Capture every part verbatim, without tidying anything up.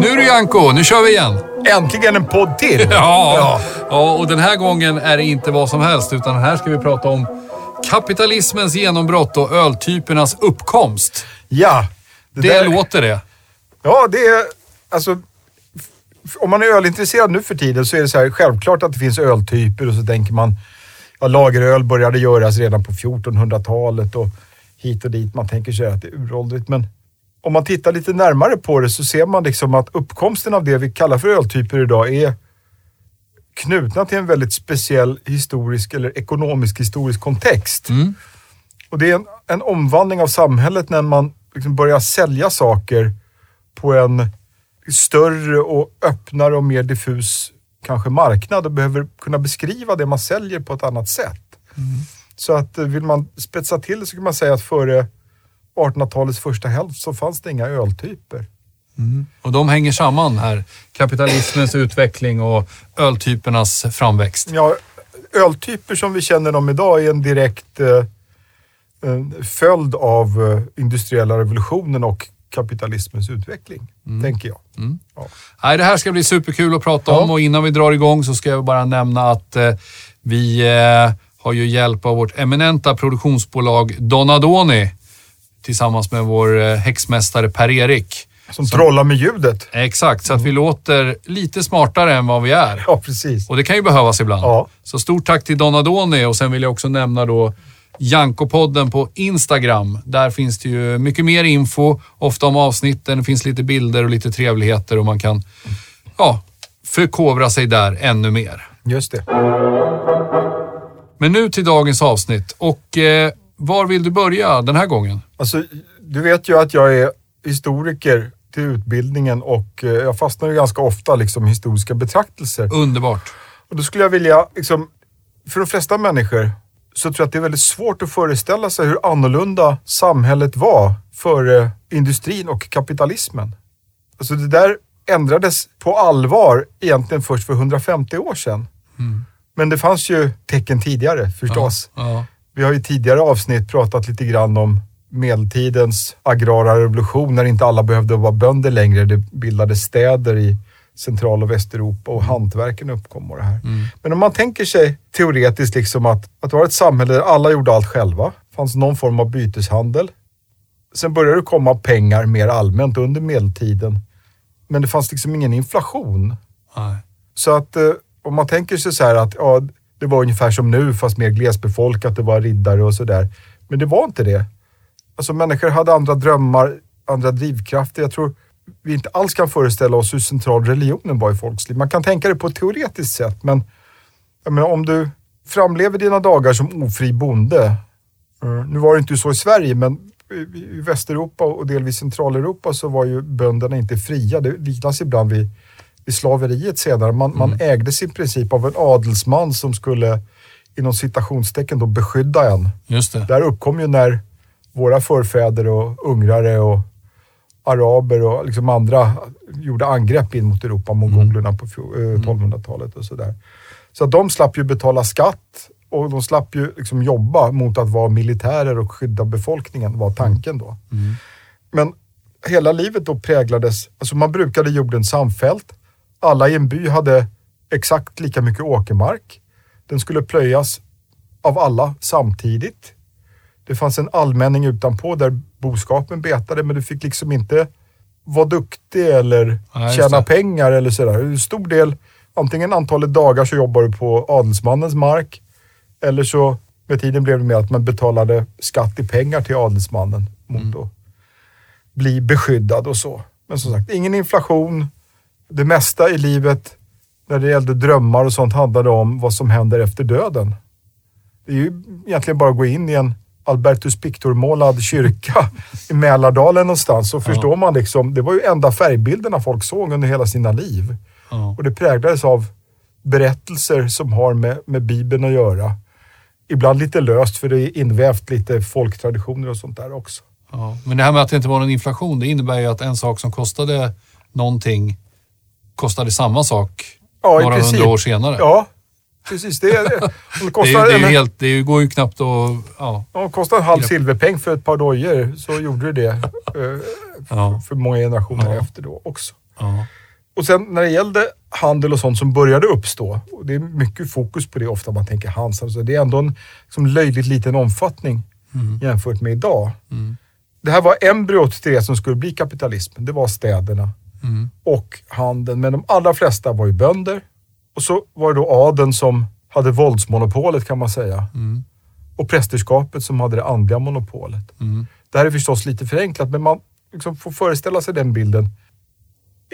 Nu du Janko, nu kör vi igen. Äntligen en podd till. Ja, ja. Ja, och den här gången är det inte vad som helst, utan här ska vi prata om kapitalismens genombrott och öltypernas uppkomst. Ja. Det, det låter det. Ja, det är alltså, om man är ölintresserad nu för tiden så är det så här, självklart att det finns öltyper och så tänker man, ja, lageröl började göras redan på fjortonhundratalet och hit och dit. Man tänker sig att det är uråldrigt, men om man tittar lite närmare på det så ser man liksom att uppkomsten av det vi kallar för öltyper idag är knutna till en väldigt speciell historisk eller ekonomisk historisk kontext. Mm. Och det är en, en omvandling av samhället när man liksom börjar sälja saker på en större och öppnare och mer diffus kanske marknad och behöver kunna beskriva det man säljer på ett annat sätt. Mm. Så att vill man spetsa till så kan man säga att före artonhundratalets första hälft så fanns det inga öltyper. Mm. Och de hänger samman här. Kapitalismens utveckling och öltypernas framväxt. Ja, öltyper som vi känner dem idag är en direkt eh, en följd av eh, industriella revolutionen och kapitalismens utveckling, mm. tänker jag. Mm. Ja. Nej, det här ska bli superkul att prata ja. om, och innan vi drar igång så ska jag bara nämna att eh, vi eh, har ju hjälp av vårt eminenta produktionsbolag Donadoni tillsammans med vår eh, häxmästare Per-Erik. Som, som trollar med ljudet. Exakt, så att vi låter lite smartare än vad vi är. Ja, precis. Och det kan ju behövas ibland. Ja. Så stort tack till Donadoni, och sen vill jag också nämna då Jankopodden på Instagram. Där finns det ju mycket mer info, ofta om avsnitten, det finns lite bilder och lite trevligheter och man kan ja, förkovra sig där ännu mer. Just det. Men nu till dagens avsnitt, och eh, var vill du börja den här gången? Alltså, du vet ju att jag är historiker till utbildningen och eh, jag fastnar ju ganska ofta liksom historiska betraktelser. Underbart. Och då skulle jag vilja, liksom, för de flesta människor så tror jag att det är väldigt svårt att föreställa sig hur annorlunda samhället var före industrin och kapitalismen. Alltså det där ändrades på allvar egentligen först för hundrafemtio år sedan. Mm. Men det fanns ju tecken tidigare förstås. Ja, ja. Vi har ju tidigare avsnitt pratat lite grann om medeltidens agrara revolution när inte alla behövde vara bönder längre. Det bildades städer i Central- och Västeuropa och hantverken uppkom och det här. Mm. Men om man tänker sig teoretiskt liksom att, att det var ett samhälle där alla gjorde allt själva. Fanns någon form av byteshandel. Sen började det komma pengar mer allmänt under medeltiden. Men det fanns liksom ingen inflation. Nej. Så att om man tänker sig så här att ja, det var ungefär som nu fast mer glesbefolkat, det var riddare och sådär. Men det var inte det. Alltså människor hade andra drömmar, andra drivkrafter. Jag tror vi inte alls kan föreställa oss hur central religionen var i folks liv. Man kan tänka det på ett teoretiskt sätt, men jag menar, om du framlever dina dagar som ofri bonde, mm. nu var det inte så i Sverige, men i Västeuropa och delvis Centraleuropa så var ju bönderna inte fria. Det liknas ibland vid, vid slaveriet senare. Man, mm. man ägdes i princip av en adelsman som skulle inom citationstecken då beskydda en. Just det. Där uppkom ju när våra förfäder och ungrare och araber och liksom andra gjorde angrepp in mot Europa, mongolerna på tolvhundratalet och sådär. Så att de slapp ju betala skatt och de slapp ju liksom jobba mot att vara militärer och skydda befolkningen, var tanken då. Mm. Men hela livet då präglades, alltså man brukade jorden samfällt. Alla i en by hade exakt lika mycket åkermark. Den skulle plöjas av alla samtidigt. Det fanns en allmänning utanpå där boskapen betade, men du fick liksom inte vara duktig eller ja, tjäna pengar eller sådär. En stor del, antingen antalet dagar så jobbar du på adelsmannens mark, eller så med tiden blev det med att man betalade skatt i pengar till adelsmannen mot mm. att bli beskyddad och så. Men som sagt, ingen inflation. Det mesta i livet när det gällde drömmar och sånt handlade om vad som händer efter döden. Det är ju egentligen bara att gå in i en Albertus Pictor-målad kyrka i Mälardalen någonstans, så förstår ja. man liksom, det var ju enda färgbilderna folk såg under hela sina liv. Ja. Och det präglades av berättelser som har med, med Bibeln att göra. Ibland lite löst, för det är invävt lite folktraditioner och sånt där också. Ja. Men det här med att det inte var någon inflation, det innebär ju att en sak som kostade någonting kostade samma sak ja, några hundra år senare. Ja, precis. Det, det, det, kostar det, är, det, är en, helt, det går ju knappt att... Ja, det kostar en halv silverpeng för ett par dojer, så gjorde det det för, för många generationer ja. efter då också. Ja. Och sen när det gällde handel och sånt som började uppstå, och det är mycket fokus på det ofta man tänker Hansa, så det är ändå en liksom, löjligt liten omfattning mm. jämfört med idag. Mm. Det här var embryot till det som skulle bli kapitalismen. Det var städerna mm. och handeln. Men de allra flesta var ju bönder. Och så var det då adeln som hade våldsmonopolet kan man säga. Mm. Och prästerskapet som hade det andliga monopolet. Mm. Det här är förstås lite förenklat, men man liksom får föreställa sig den bilden.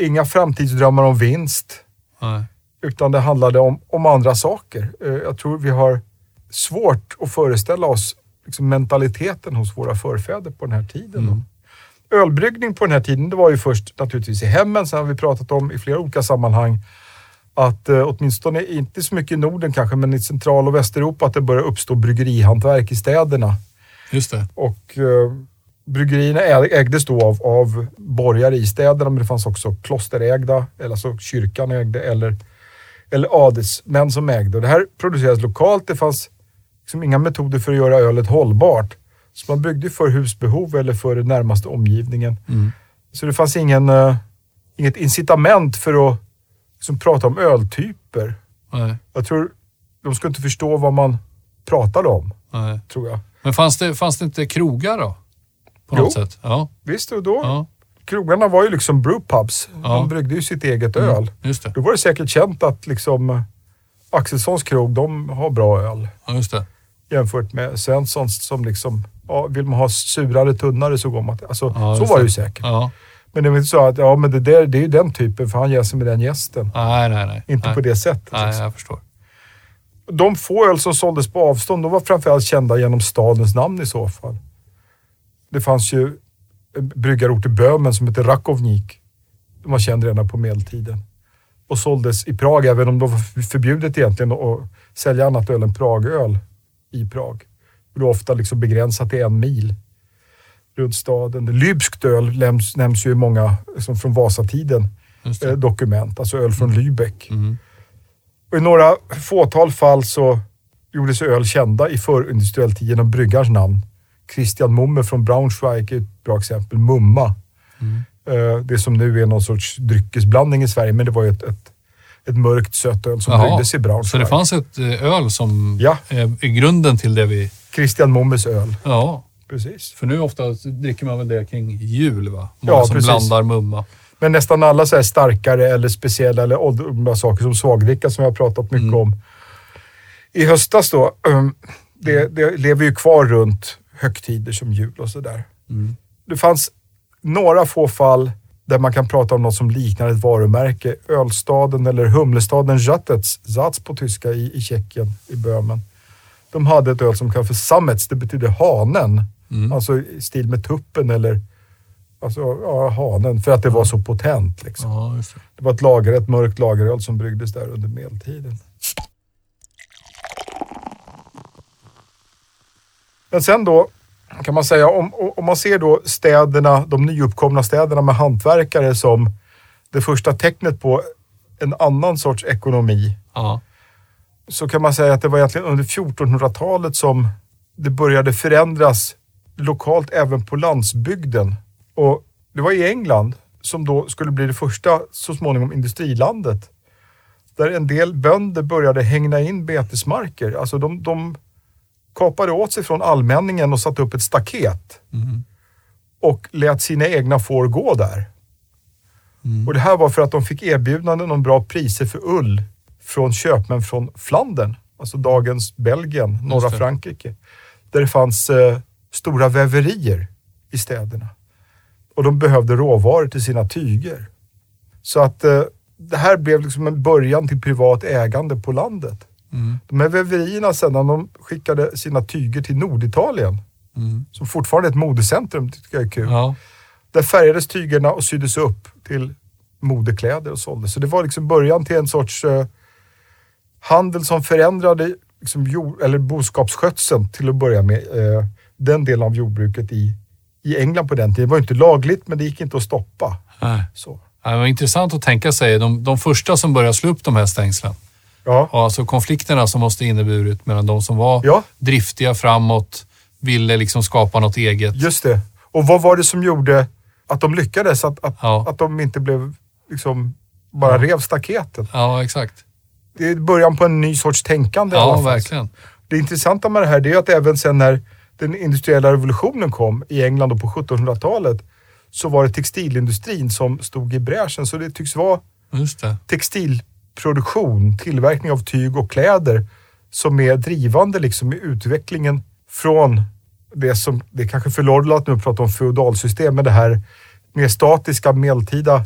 Inga framtidsdrömmar om vinst. Nej. Utan det handlade om, om andra saker. Jag tror vi har svårt att föreställa oss liksom mentaliteten hos våra förfäder på den här tiden. Mm. Ölbryggning på den här tiden, det var ju först naturligtvis i hemmen. Sen har vi pratat om i flera olika sammanhang att eh, åtminstone inte så mycket i Norden kanske, men i Central- och Västeuropa att det börjar uppstå bryggerihantverk i städerna. Just det. Och eh, bryggerierna ägdes då av, av borgare i städerna, men det fanns också klosterägda, eller alltså kyrkan ägde, eller, eller adelsmän som ägde. Och det här producerades lokalt, det fanns liksom inga metoder för att göra ölet hållbart. Så man byggde för husbehov eller för den närmaste omgivningen. Mm. Så det fanns ingen, uh, inget incitament för att liksom, prata om öltyper. Nej. Jag tror de skulle inte förstå vad man pratade om. Nej. Tror jag. Men fanns det, fanns det inte krogar då? På något jo, sätt? Ja. Visst. Och då, ja. Krogarna var ju liksom brewpubs. Ja. De bryggde ju sitt eget öl. Mm, just det. Då var det säkert känt att liksom, Axelssons krog, de har bra öl. Ja, just det. Jämfört med Svenssons som liksom, ja, vill man ha surare, tunnare så går man till. Alltså, ja, så var det ju säkert. Ja. Men det var inte så att, ja men det där, det är ju den typen för han jäser med den gästen. Nej, nej, nej. Inte nej. På det sättet. Nej, liksom. Jag förstår. De få öl som såldes på avstånd, de var framförallt kända genom stadens namn i så fall. Det fanns ju bryggarort i Böhmen som hette Rakovnik. De var kända redan på medeltiden. Och såldes i Prag, även om det var förbjudet egentligen att sälja annat öl än Pragöl i Prag. Och det var ofta liksom begränsat till en mil runt staden. Lübskt öl nämns, nämns ju i många liksom från Vasatiden eh, dokument, alltså öl från mm. Lübeck. Mm. Och i några fåtal fall så gjordes öl kända i förindustriell tid genom bryggars namn. Christian Mumme från Braunschweig är ett bra exempel, Mumma. Mm. Det som nu är någon sorts dryckesblandning i Sverige, men det var ju ett, ett, ett mörkt sött öl som Jaha, bryggdes i Braunschweig. Så det fanns ett öl som ja. är grunden till det vi... Christian Mummes öl. Ja, precis. För nu ofta dricker man väl det kring jul, va? Många ja, som precis. Blandar mumma. Men nästan alla så här starkare eller speciella eller ålderdomliga saker som svagdricka som jag har pratat mycket mm. om. I höstas då, det, det lever ju kvar runt högtider som jul och sådär. Mm. Det fanns några få fall där man kan prata om något som liknar ett varumärke. Ölstaden eller humlestaden Zatets, Zats på tyska i, i Tjeckien, i Böhmen. De hade ett öl som kallades för Sammets, det betyder hanen. Mm. Alltså i stil med tuppen eller alltså, ja, hanen, för att det ja. var så potent. Liksom. Ja, just det. Det var ett, lager, ett mörkt lageröl som bryggdes där under medeltiden. Men sen då kan man säga, om, om man ser då städerna, de nyuppkomna städerna med hantverkare som det första tecknet på en annan sorts ekonomi. Ja. Så kan man säga att det var egentligen under fjortonhundratalet som det började förändras lokalt även på landsbygden. Och det var i England som då skulle bli det första så småningom industrilandet. Där en del bönder började hängna in betesmarker. Alltså de... de kapade åt sig från allmänningen och satte upp ett staket. Mm. Och lät sina egna får gå där. Mm. Och det här var för att de fick erbjudanden om bra priser för ull från köpmän från Flandern. Alltså dagens Belgien, norra Frankrike. Där det fanns eh, stora väverier i städerna. Och de behövde råvaror till sina tyger. Så att eh, det här blev liksom en början till privat ägande på landet. Mm. De här väverierna sen när de skickade sina tyger till Norditalien mm. som fortfarande är ett modecentrum, tycker jag är kul. Ja. Där färgades tygerna och syddes upp till modekläder och såldes. Så det var liksom början till en sorts uh, handel som förändrade liksom jord, eller boskapsskötseln till att börja med. Uh, den delen av jordbruket i, i England på den tiden. Det var inte lagligt, men det gick inte att stoppa. Nej. Så. Ja, det var intressant att tänka sig de, de första som började slå upp de här stängslen. Ja. Alltså konflikterna som måste inneburit mellan de som var ja. driftiga framåt, ville liksom skapa något eget. Just det. Och vad var det som gjorde att de lyckades? Att, att, ja. att de inte blev liksom bara ja. rev staketen. Ja, exakt. Det är början på en ny sorts tänkande. Ja, verkligen. Det intressanta med det här det är att även sen när den industriella revolutionen kom i England och på sjuttonhundratalet så var det textilindustrin som stod i bräschen. Så det tycks vara Just det. textilproduktion, tillverkning av tyg och kläder som är drivande liksom i utvecklingen från det som, det är kanske förlordat nu att prata om feodalsystem, men det här mer statiska medeltida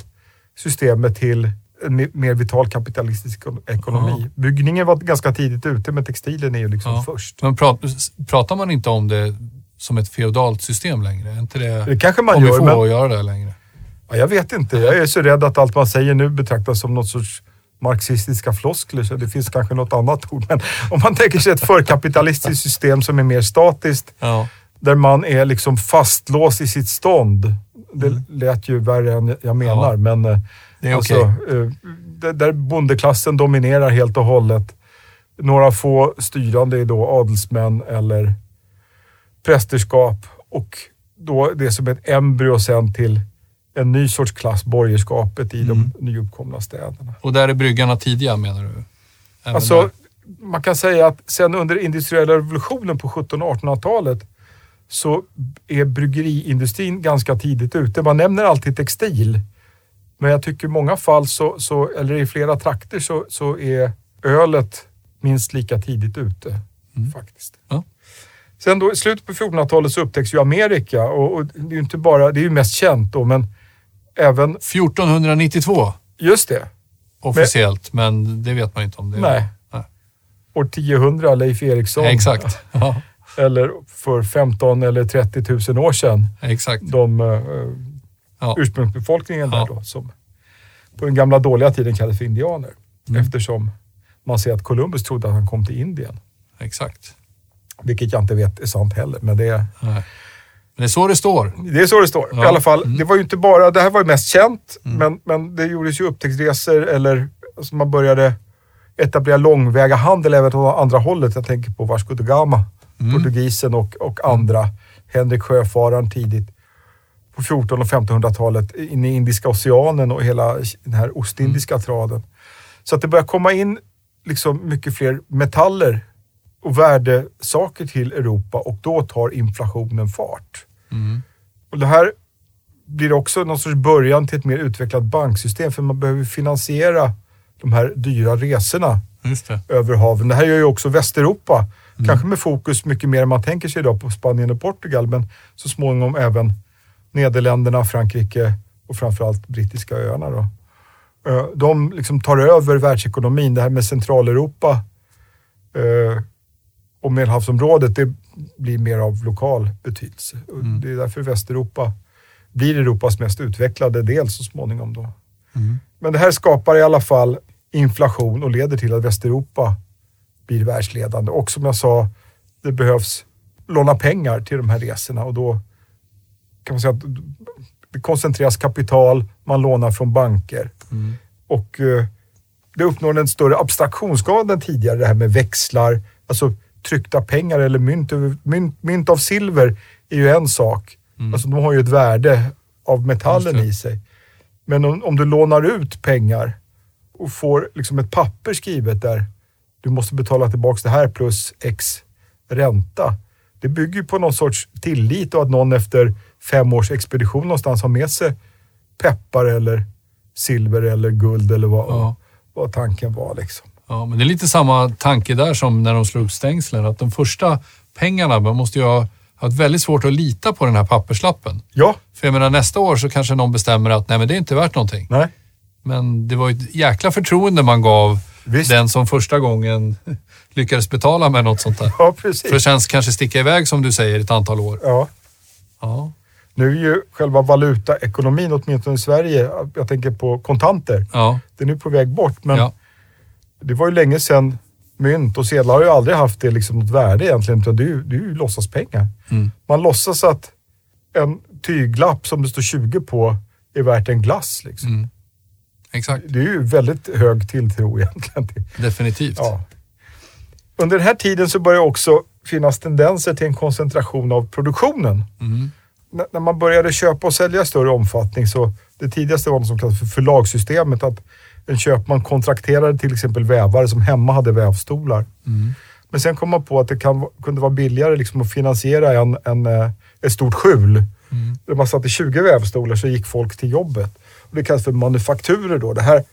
systemet till en mer vital kapitalistisk ekonomi. Ja. Byggningen var ganska tidigt ute, men textilen är ju liksom ja. först. Men pratar man inte om det som ett feodalt system längre? Inte det, det kanske man om gör, vi får men... göra det längre. Ja, jag vet inte. Jag är så rädd att allt man säger nu betraktas som något sorts marxistiska floskler, så det finns kanske något annat ord. Men om man tänker sig ett förkapitalistiskt system som är mer statiskt, ja. där man är liksom fastlåst i sitt stånd. Det lät ju värre än jag menar, ja. men... Det är alltså, okay. Där bondeklassen dominerar helt och hållet. Några få styrande är då adelsmän eller prästerskap. Och då det är som ett embryo sen till en ny sorts klass, borgerskapet i mm. de nyuppkomna städerna. Och där är bryggarna tidiga menar du? Även alltså där. Man kan säga att sen under industriella revolutionen på sjuttonhundra- och artonhundratalet så är bryggeriindustrin ganska tidigt ute. Man nämner alltid textil. Men jag tycker i många fall, så, så, eller i flera trakter, så, så är ölet minst lika tidigt ute. Mm. Faktiskt. Ja. Sen då, i slutet på fjortonhundratalet så upptäcks ju Amerika. Och, och det är ju inte bara, det är ju mest känt då, men även... fjortonhundranittiotvå Just det. Officiellt, men, men det vet man inte om det. Nej. nej. År tiohundra, Leif Eriksson. Ja, exakt. Ja. Eller för femton eller trettio tusen år sedan. Ja, exakt. De... Ja. ursprungsbefolkningen där ja. då, som på den gamla dåliga tiden kallades för indianer. Mm. Eftersom man ser att Columbus trodde att han kom till Indien. Exakt. Vilket jag inte vet är sant heller, men det är... Nej. Men det är så det står. Det är så det står. Ja. I alla fall, mm. det var ju inte bara... Det här var ju mest känt, mm. men, men det gjordes ju upptäcktsresor eller alltså man började etablera långväga handel även åt andra hållet. Jag tänker på Vasco da Gama, mm. portugisen och, och andra. Mm. Henrik Sjöfaren tidigt. På fjortonhundra- och femtonhundratalet in i Indiska oceanen och hela den här ostindiska mm. traden. Så att det börjar komma in liksom mycket fler metaller och värdesaker till Europa och då tar inflationen fart. Mm. Och det här blir också någon sorts början till ett mer utvecklat banksystem för man behöver finansiera de här dyra resorna Just det. över haven. Det här gör ju också Västeuropa. Mm. Kanske med fokus mycket mer än man tänker sig idag på Spanien och Portugal, men så småningom även Nederländerna, Frankrike och framförallt brittiska öarna då. De liksom tar över världsekonomin. Det här med Centraleuropa och Medelhavsområdet, det blir mer av lokal betydelse. Mm. Det är därför Västeuropa blir Europas mest utvecklade del så småningom då. Mm. Men det här skapar i alla fall inflation och leder till att Västeuropa blir världsledande. Och som jag sa, det behövs låna pengar till de här resorna och då kan man säga att det koncentreras kapital, man lånar från banker. Mm. Och eh, det uppnår en större abstraktionsgrad än tidigare, det här med växlar, alltså tryckta pengar eller mynt, mynt, mynt av silver är ju en sak. Mm. Alltså de har ju ett värde av metallen i sig. Men om, om du lånar ut pengar och får liksom ett papper skrivet där, du måste betala tillbaka det här plus x ränta. Det bygger på någon sorts tillit och att någon efter fem års expedition någonstans har med sig peppar eller silver eller guld eller vad, ja. vad tanken var liksom. Ja, men det är lite samma tanke där som när de slog upp stängslen, att de första pengarna, man måste ju ha haft väldigt svårt att lita på den här papperslappen. Ja. För jag menar, nästa år så kanske någon bestämmer att nej men det är inte värt någonting. Nej. Men det var ju ett jäkla förtroende man gav Visst. den som första gången lyckades betala med något sånt där. Ja, precis. För det känns kanske sticka iväg som du säger ett antal år. Ja. Ja. Nu är ju själva valutaekonomin, åtminstone i Sverige, jag tänker på kontanter, ja. det är nu på väg bort. Men ja. det var ju länge sedan mynt och sedlar har ju aldrig haft det liksom något värde egentligen, utan det är ju, det är ju låtsaspengar. Mm. Man låtsas att en tyglapp som det står tjugo på är värt en glass liksom. Mm. Exakt. Det är ju väldigt hög tilltro egentligen. Definitivt. Ja. Under den här tiden så börjar också finnas tendenser till en koncentration av produktionen. Mm. N- när man började köpa och sälja i större omfattning, så det tidigaste var något som kallas för förlagssystemet, att en köpman kontrakterade till exempel vävare som hemma hade vävstolar. Mm. Men sen kom man på att det kan, kunde vara billigare liksom att finansiera en, en, ett stort skjul. Mm. När man satt i tjugo vävstolar så gick folk till jobbet. Och det kallas för manufakturer då. Det här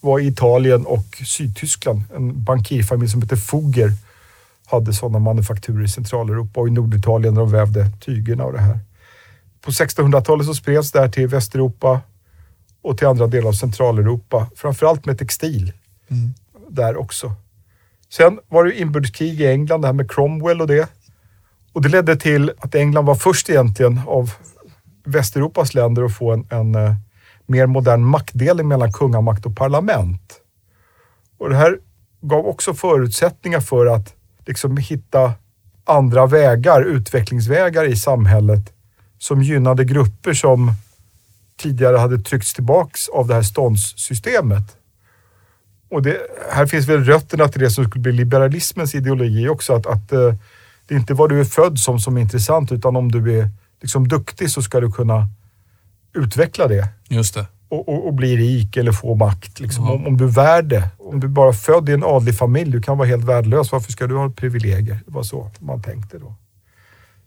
var i Italien och Sydtyskland. En bankirfamilj som heter Fugger hade sådana manufakturer i Centraleuropa och i Norditalien där de vävde tygerna och det här. På sextonhundratalet så spreds det här till Västeuropa och till andra delar av Centraleuropa. Framförallt med textil mm. där också. Sen var det inbördeskrig i England, det här med Cromwell och det. Och det ledde till att England var först egentligen av Västeuropas länder att få en, en mer modern maktdelning mellan kungamakt och parlament. Och det här gav också förutsättningar för att liksom hitta andra vägar, utvecklingsvägar i samhället som gynnade grupper som tidigare hade tryckts tillbaks av det här ståndssystemet. Och det, här finns väl rötterna till det som skulle bli liberalismens ideologi också, att, att det inte är vad du är född som som är intressant, utan om du är liksom duktig så ska du kunna utveckla det. Just det. Och, och, och bli rik eller få makt. Liksom. Mm. Om, om du är värd, om du bara är född i en adlig familj, du kan vara helt värdelös. Varför ska du ha privilegier? Det var så man tänkte då.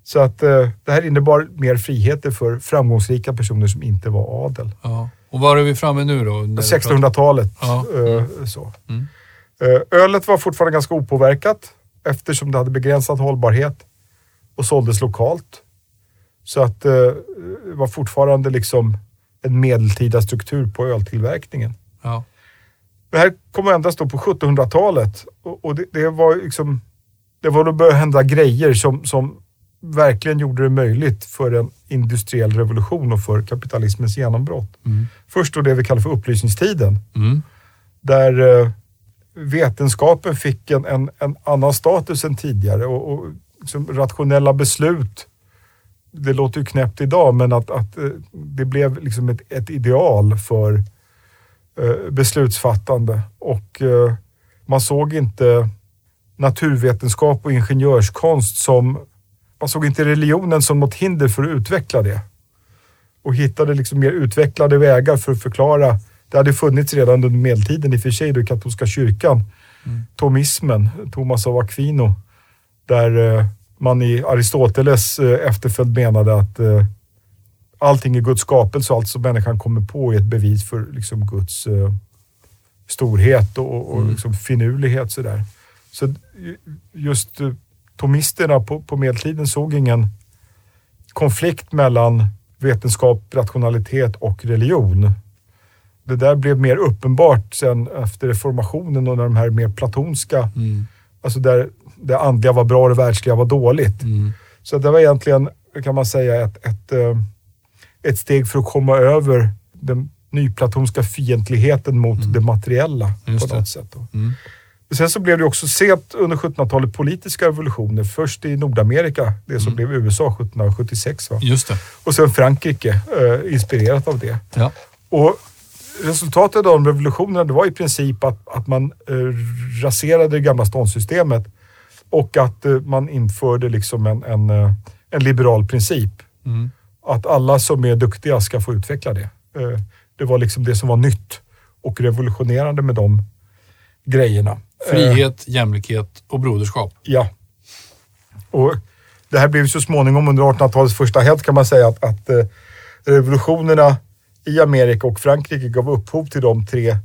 Så att eh, det här innebar mer friheter för framgångsrika personer som inte var adel. Ja. Och var är vi framme nu då? sextonhundratalet. Ja. Eh, så. Mm. Eh, ölet var fortfarande ganska opåverkat eftersom det hade begränsad hållbarhet och såldes lokalt. Så att eh, det var fortfarande liksom en medeltida struktur på öltillverkningen. Ja. Det här kommer ändras då på sjuttonhundratalet och, och det, det var liksom, det var då började hända grejer som, som verkligen gjorde det möjligt för en industriell revolution och för kapitalismens genombrott. Mm. Först då det vi kallar för upplysningstiden. Mm. Där eh, vetenskapen fick en, en, en annan status än tidigare och, och liksom rationella beslut. Det låter ju knäppt idag, men att, att det blev liksom ett, ett ideal för beslutsfattande. Och man såg inte naturvetenskap och ingenjörskonst som, man såg inte religionen som något hinder för att utveckla det. Och hittade liksom mer utvecklade vägar för att förklara. Det hade funnits redan under medeltiden i och för sig, då i katolska kyrkan. Mm. Thomismen, Thomas av Aquino, där man i Aristoteles efterföljd menade att eh, allting är Guds skapelse och allt som människan kommer på är ett bevis för liksom Guds eh, storhet och, och mm. liksom finurlighet. Så, där. Så just eh, thomisterna på, på medeltiden såg ingen konflikt mellan vetenskap, rationalitet och religion. Det där blev mer uppenbart sen efter reformationen och när de här mer platonska, mm. alltså där det andliga var bra och det världsliga var dåligt. Mm. Så det var egentligen, kan man säga, ett, ett, ett steg för att komma över den nyplatonska fientligheten mot mm. det materiella. Just på något det. Sätt. Mm. Sen så blev det också sent under sjuttonhundratalet politiska revolutioner. Först i Nordamerika, det som mm. blev U S A sjuttonhundrasjuttiosex. Va? Just det. Och sen Frankrike, eh, inspirerat av det. Ja. Och resultatet av de revolutionerna, det var i princip att, att man eh, raserade det gamla ståndssystemet. Och att man införde liksom en, en, en liberal princip. Mm. Att alla som är duktiga ska få utveckla det. Det var liksom det som var nytt och revolutionerande med de grejerna. Frihet, eh. jämlikhet och broderskap. Ja. Och det här blev så småningom under artonhundratalets första hälft, kan man säga, att, att revolutionerna i Amerika och Frankrike gav upphov till de tre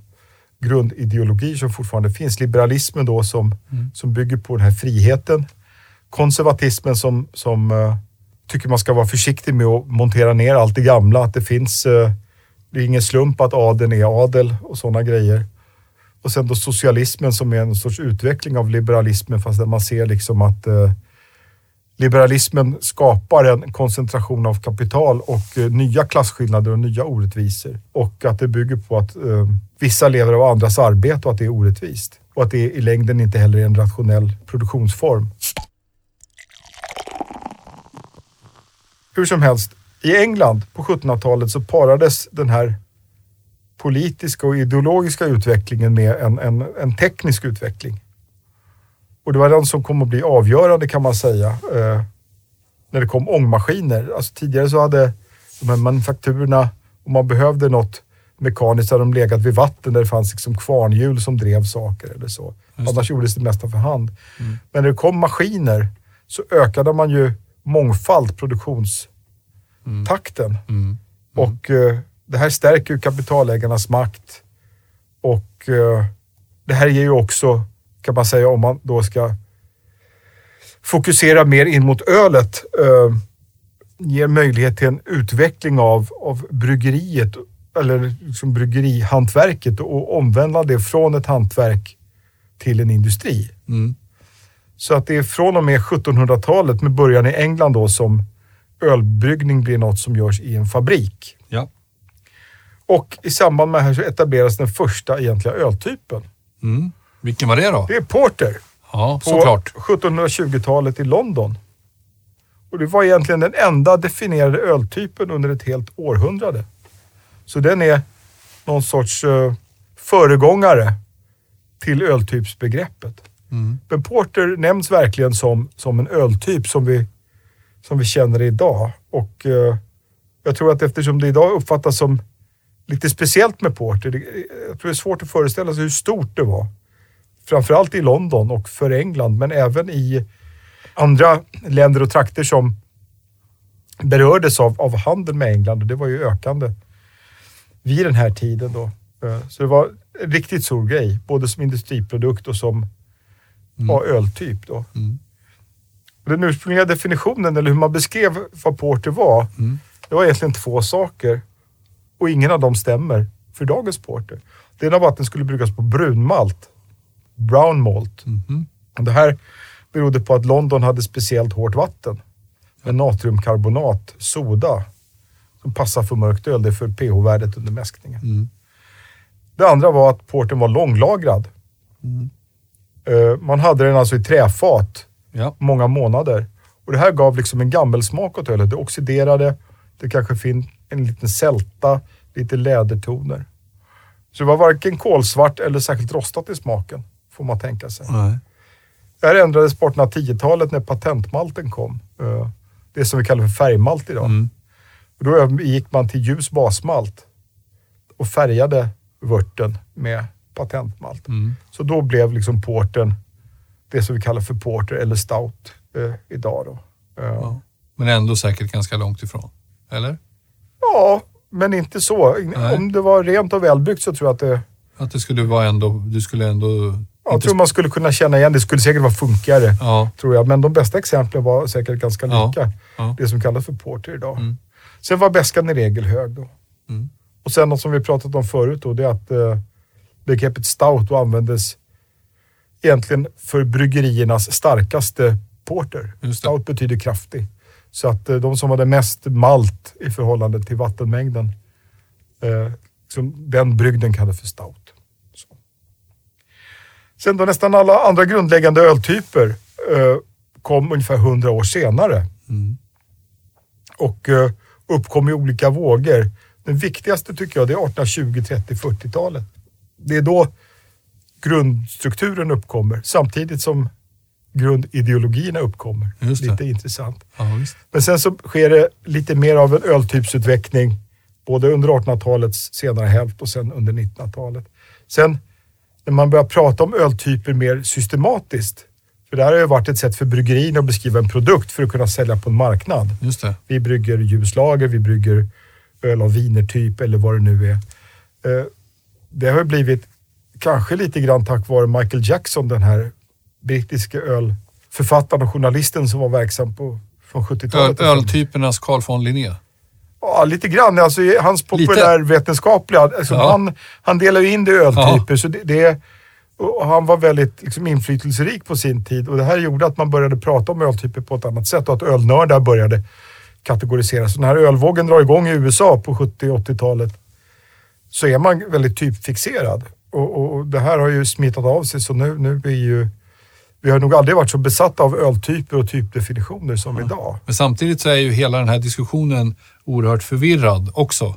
grundideologier som fortfarande finns. Liberalismen då som, mm. som bygger på den här friheten. Konservatismen som, som uh, tycker man ska vara försiktig med att montera ner allt det gamla. Att det finns, uh, det är ingen slump att adeln är adel och sådana grejer. Och sen då socialismen som är en sorts utveckling av liberalismen, fast där man ser liksom att uh, liberalismen skapar en koncentration av kapital och eh, nya klasskillnader och nya orättvisor. Och att det bygger på att eh, vissa lever av andras arbete och att det är orättvist. Och att det i längden inte heller är en rationell produktionsform. Hur som helst, i England på sjuttonhundratalet så parades den här politiska och ideologiska utvecklingen med en, en, en teknisk utveckling. Och det var den som kom att bli avgörande, kan man säga, eh, när det kom ångmaskiner. Alltså tidigare så hade de här manufakturerna, om man behövde något mekaniskt, hade de legat vid vatten där det fanns liksom kvarnhjul som drev saker eller så. Annars gjordes det mesta för hand. Mm. Men när det kom maskiner så ökade man ju mångfald produktionstakten. Mm. Mm. Mm. Och eh, det här stärker ju kapitalägarnas makt. Och eh, det här ger ju också, kan man säga, om man då ska fokusera mer in mot ölet, eh, ger möjlighet till en utveckling av, av bryggeriet eller liksom bryggerihantverket och omvända det från ett hantverk till en industri. Mm. Så att det är från och med sjuttonhundratalet med början i England då som ölbryggning blir något som görs i en fabrik. Ja. Och i samband med det här så etableras den första egentliga öltypen. Mm. Vilken var det då? Det är Porter. Ja, såklart. På sjuttonhundratjugotalet i London. Och det var egentligen den enda definierade öltypen under ett helt århundrade. Så den är någon sorts uh, föregångare till öltypsbegreppet. Mm. Men Porter nämns verkligen som, som en öltyp som vi, som vi känner idag. Och uh, jag tror att eftersom det idag uppfattas som lite speciellt med Porter, det, jag tror det är svårt att föreställa sig hur stort det var. Framförallt i London och för England, men även i andra länder och trakter som berördes av, av handeln med England. Och det var ju ökande vid den här tiden då. Så det var en riktigt stor grej, både som industriprodukt och som mm. ja, öltyp då. Mm. Den ursprungliga definitionen, eller hur man beskrev vad porter var, mm. det var egentligen två saker. Och ingen av dem stämmer för dagens porter. Det ena var att den skulle bryggas på brunmalt, brown malt. Mm. Det här berodde på att London hade speciellt hårt vatten med natriumkarbonat, soda, som passar för mörkt öl. Det är för pH-värdet under mäskningen. Mm. Det andra var att porten var långlagrad. Mm. Man hade den alltså i träfat ja. många månader. Och det här gav liksom en gammelsmak åt ölet. Det oxiderade, det kanske finns en liten sälta, lite lädertoner. Så det var varken kolsvart eller särskilt rostat i smaken, får man tänka sig. Nej. Det här ändrades på artonhundratiotalet när patentmalten kom. Det som vi kallar för färgmalt idag. Mm. Och då gick man till ljus basmalt och färgade vörten med patentmalt. Mm. Så då blev liksom porten det som vi kallar för porter eller stout eh, idag då. Eh. Ja. Men ändå säkert ganska långt ifrån, eller? Ja, men inte så. Nej. Om det var rent och välbyggt så tror jag att det... Att det skulle vara ändå... Du skulle ändå... Jag tror man skulle kunna känna igen, det skulle säkert vara funkare, ja. tror jag. Men de bästa exemplen var säkert ganska lika. Ja. Ja. Det som kallas för porter idag. Mm. Sen var bäskan i regel hög då. Mm. Och sen något som vi pratat om förut då, det är att eh, begreppet stout då användes egentligen för bryggeriernas starkaste porter. Stout betyder kraftig. Så att eh, de som hade mest malt i förhållande till vattenmängden, eh, som den brygden kallade för stout. Så. Sen då nästan alla andra grundläggande öltyper eh, kom ungefär hundra år senare. Mm. Och eh, uppkom i olika vågor. Den viktigaste tycker jag det är arton tjugo, trettio, fyrtiotalet. Det är då grundstrukturen uppkommer samtidigt som grundideologierna uppkommer. Lite intressant. Ja, just. Men sen så sker det lite mer av en öltypsutveckling både under artonhundratalets senare hälft och sen under nittonhundratalet. Sen när man börjar prata om öltyper mer systematiskt, för det här har ju varit ett sätt för bryggerierna att beskriva en produkt för att kunna sälja på en marknad. Just det. Vi brygger ljuslager, vi brygger öl av vinertyp eller vad det nu är. Det har ju blivit, kanske lite grann tack vare Michael Jackson, den här brittiska ölförfattaren och journalisten som var verksam på, från sjuttiotalet. Öl, öltypernas Carl von Linné. Ja, lite grann. Alltså, hans populärvetenskapliga, alltså, ja. han, han delar ju in det i öltyper, ja. så det, det är... Och han var väldigt liksom, inflytelserik på sin tid. Och det här gjorde att man började prata om öltyper på ett annat sätt. Och att ölnördar började kategoriseras. Så den här ölvågen drar igång i U S A på sjuttio- och åttiotalet. Så är man väldigt typfixerad. Och, och, och det här har ju smittat av sig. Så nu, nu är ju... Vi har nog aldrig varit så besatta av öltyper och typdefinitioner som ja. idag. Men samtidigt så är ju hela den här diskussionen oerhört förvirrad också.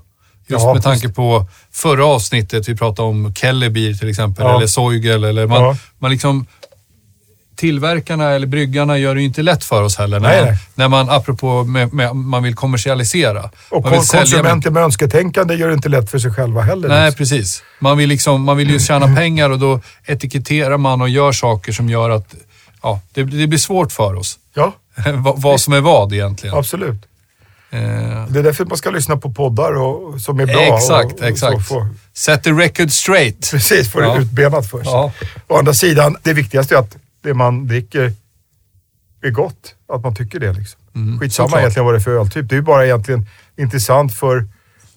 Just ja, med tanke just. på förra avsnittet, vi pratade om Kellebier till exempel, ja. eller Zoigl, eller man, ja. man liksom... Tillverkarna eller bryggarna gör det ju inte lätt för oss heller när, nej, nej. när man apropå med, med, man vill kommersialisera. Och man vill konsumenter med önsketänkande gör det inte lätt för sig själva heller. Nej, liksom. precis. Man vill, liksom, man vill ju tjäna pengar och då etiketterar man och gör saker som gör att ja, det, det blir svårt för oss. Ja. Vad som är vad egentligen. Absolut. Eh. Det är därför man ska lyssna på poddar och, som är bra. Exakt, och, och, exakt. Får... Set the record straight. Precis, får ja. det utbenat först. Ja. Å andra sidan, det viktigaste är att det man dricker är gott, att man tycker det liksom. Mm, Skitsamma såklart. egentligen vad det är för öltyp. Det är ju bara egentligen intressant för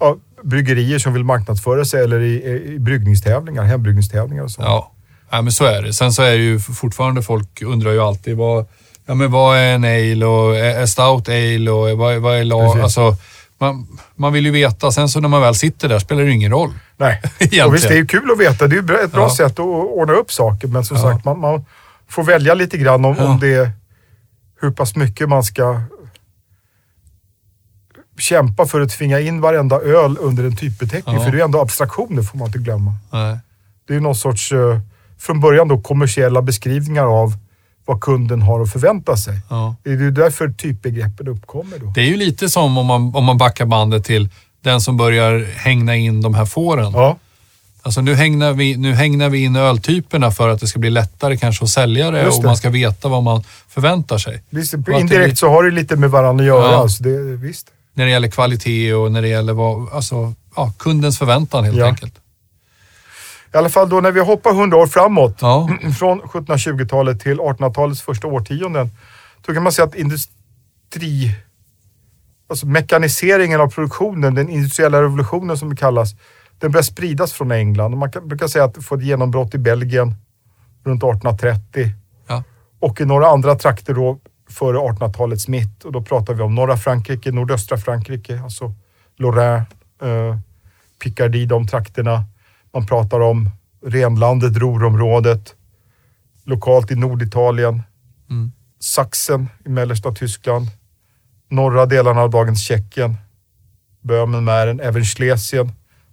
ja, bryggerier som vill marknadsföra sig eller i, i bryggningstävlingar, hembryggningstävlingar och så. Ja. ja, men så är det. Sen så är det ju fortfarande, folk undrar ju alltid vad, ja, men vad är en ale och är stout ale och vad, vad är lag? Alltså, man, man vill ju veta. Sen så när man väl sitter där spelar det ingen roll. Nej, och visst det är ju kul att veta. Det är ju ett bra ja. sätt att ordna upp saker, men som ja. sagt, man... man får välja lite grann om, ja. om det, hur pass mycket man ska kämpa för att tvinga in varenda öl under en typbeteckning. Ja. För det är ändå abstraktioner, får man inte glömma. Nej. Det är någon sorts, från början då, kommersiella beskrivningar av vad kunden har att förvänta sig. Ja. Det är ju därför typbegreppen uppkommer då. Det är ju lite som om man, om man backar bandet till den som börjar hängna in de här fåren. Ja. Alltså nu hängnar, vi, nu hängnar vi in öltyperna för att det ska bli lättare kanske att sälja det, det. och man ska veta vad man förväntar sig. Visst, indirekt det, så har det lite med varandra att göra. Ja. Alltså det, visst. När det gäller kvalitet och när det gäller vad, alltså, ja, kundens förväntan helt ja. enkelt. I alla fall då när vi hoppar hundra år framåt, ja. från sjuttonhundratjugotalet till artonhundratalets första årtionden, då kan man säga att industri, alltså mekaniseringen av produktionen, den industriella revolutionen som det kallas, den börjar spridas från England. Man kan, brukar säga att det får ett genombrott i Belgien runt artonhundratrettio. Ja. Och i några andra trakter då före artonhundratalets mitt. Och då pratar vi om norra Frankrike, nordöstra Frankrike. Alltså Lorraine, eh, Picardie, de trakterna. Man pratar om Renlandet, Ruhrområdet. Lokalt i Norditalien. Mm. Sachsen i mellersta Tyskland. Norra delarna av dagens Tjeckien. Böhmen, Mähren, även Schlesien.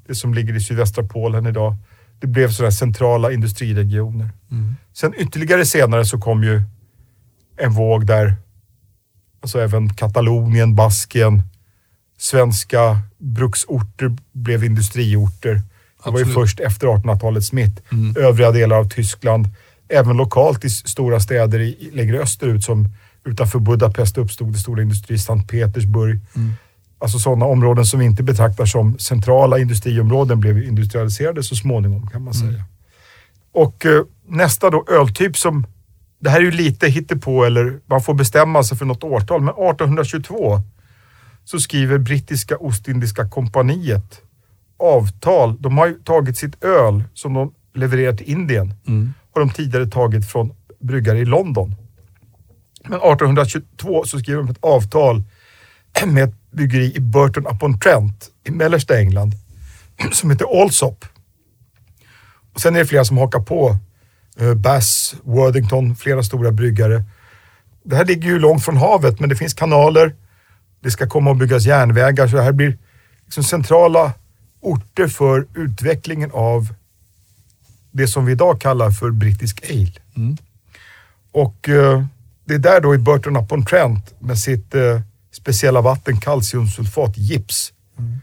Det som ligger i sydvästra Polen idag. Det blev sådana centrala industriregioner. Mm. Sen ytterligare senare så kom ju en våg där alltså även Katalonien, Baskien, svenska bruksorter blev industriorter. Det Absolut. var ju först efter artonhundratalets mitt. Mm. Övriga delar av Tyskland, även lokalt i stora städer i, längre österut som utanför Budapest uppstod det stora industri, Sankt Petersburg. Mm. Alltså sådana områden som vi inte betraktar som centrala industriområden blev industrialiserade så småningom kan man säga. Mm. Och eh, nästa då öltyp som, det här är ju lite hittepå eller man får bestämma sig för något årtal, men artonhundratjugotvå så skriver brittiska Ostindiska kompaniet avtal. De har ju tagit sitt öl som de levererat till Indien. Mm. Har de tidigare tagit från bryggare i London. Men artonhundratjugotvå så skriver de ett avtal med ett bryggeri i Burton upon Trent i mellersta England som heter Allsop. Och sen är det flera som hakar på. Bass, Worthington, flera stora bryggare. Det här ligger ju långt från havet, men det finns kanaler. Det ska komma och byggas järnvägar, så det här blir liksom centrala orter för utvecklingen av det som vi idag kallar för brittisk ale. Mm. Och eh, det är där då i Burton upon Trent med sitt... Eh, speciella vatten, kalciumsulfat, gips. Mm.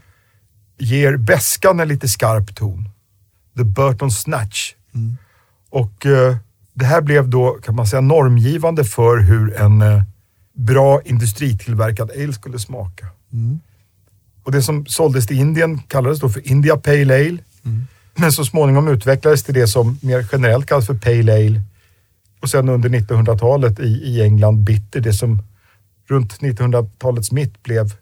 Ger bäskan en lite skarp ton. The Burton Snatch. Mm. Och eh, det här blev då, kan man säga, normgivande för hur en eh, bra industritillverkad ale skulle smaka. Mm. Och det som såldes till Indien kallades då för India Pale Ale. Mm. Men så småningom utvecklades till det som mer generellt kallas för Pale Ale. Och sen under nittonhundratalet i, i England bitter, det som runt nittonhundratalets mitt blev,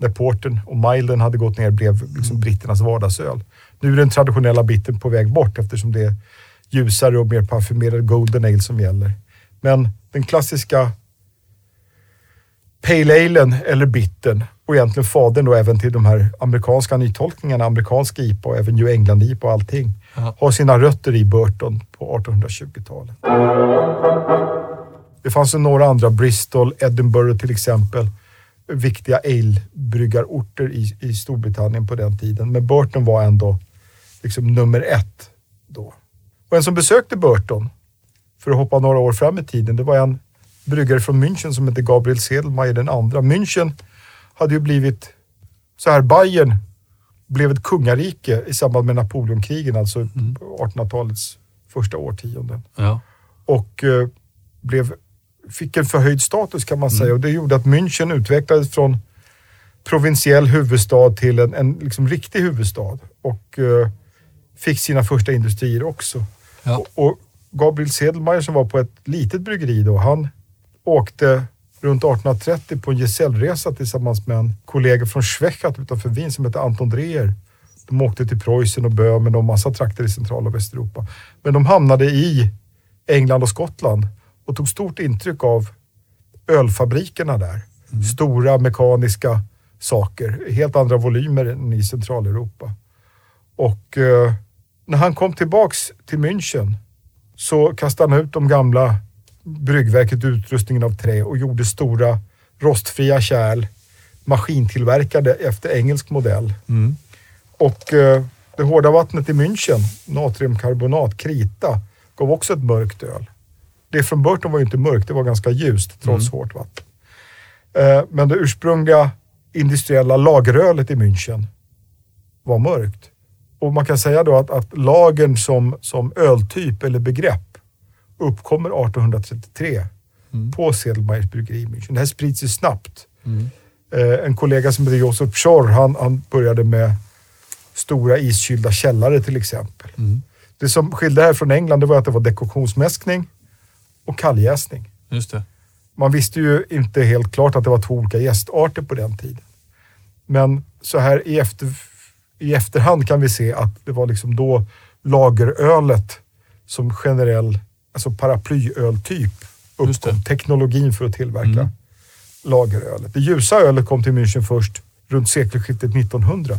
när porten och milden hade gått ner, blev liksom britternas vardagsöl. Nu är den traditionella biten på väg bort eftersom det är ljusare och mer parfymerad golden ale som gäller. Men den klassiska pale alen eller bitten, och egentligen fadern då även till de här amerikanska nytolkningarna, amerikanska I P A och även New England I P A och allting, Aha. har sina rötter i Burton på artonhundratjugotalet. Det fanns ju några andra, Bristol, Edinburgh till exempel. viktiga ale-bryggarorter i, i Storbritannien på den tiden. Men Burton var ändå liksom nummer ett då. Och en som besökte Burton, för att hoppa några år fram i tiden, det var en bryggare från München som hette Gabriel Sedlmayr den andra. München hade ju blivit så här, Bayern blev ett kungarike i samband med Napoleonkrigen, alltså mm. artonhundratalets första årtionden. Ja. Och eh, blev, fick en förhöjd status kan man mm. säga, och det gjorde att München utvecklades från provinsiell huvudstad till en, en liksom riktig huvudstad, och eh, fick sina första industrier också. Ja. Och, och Gabriel Sedlmayr som var på ett litet bryggeri då, han åkte runt arton trettio på en gesellresa tillsammans med en kollega från Schwechat utanför Wien som hette Anton Dreher. De åkte till Preussen och Böhmen och massa trakter i centrala Västeuropa. Men de hamnade i England och Skottland och tog stort intryck av ölfabrikerna där. Mm. Stora mekaniska saker, helt andra volymer än i Centraleuropa. Och eh, när han kom tillbaks till München så kastade han ut de gamla bryggverket, utrustningen av trä, och gjorde stora rostfria kärl, maskintillverkade efter engelsk modell. Mm. Och eh, det hårda vattnet i München, natriumkarbonat, krita, gav också ett mörkt öl. Det från Burton var ju inte mörkt, det var ganska ljust trots mm. hårt vatten. Eh, men det ursprungliga industriella lagerölet i München var mörkt. Och man kan säga då att, att lagern som, som öltyp eller begrepp uppkommer arton trettiotre mm. på Sedlmayrs bryggeri i München. Det här sprids ju snabbt. Mm. Eh, en kollega som heter Joseph Schorr, han, han började med stora iskylda källare till exempel. Mm. Det som skilde här från England, det var att det var dekoktionsmäskning och kalljäsning. Just det. Man visste ju inte helt klart att det var två olika jästarter på den tiden. Men så här i, efter, i efterhand kan vi se att det var liksom då lagerölet som generell, alltså paraplyöltyp, uppkom teknologin för att tillverka mm. lagerölet. Det ljusa ölet kom till München först runt sekelskiftet nittonhundra.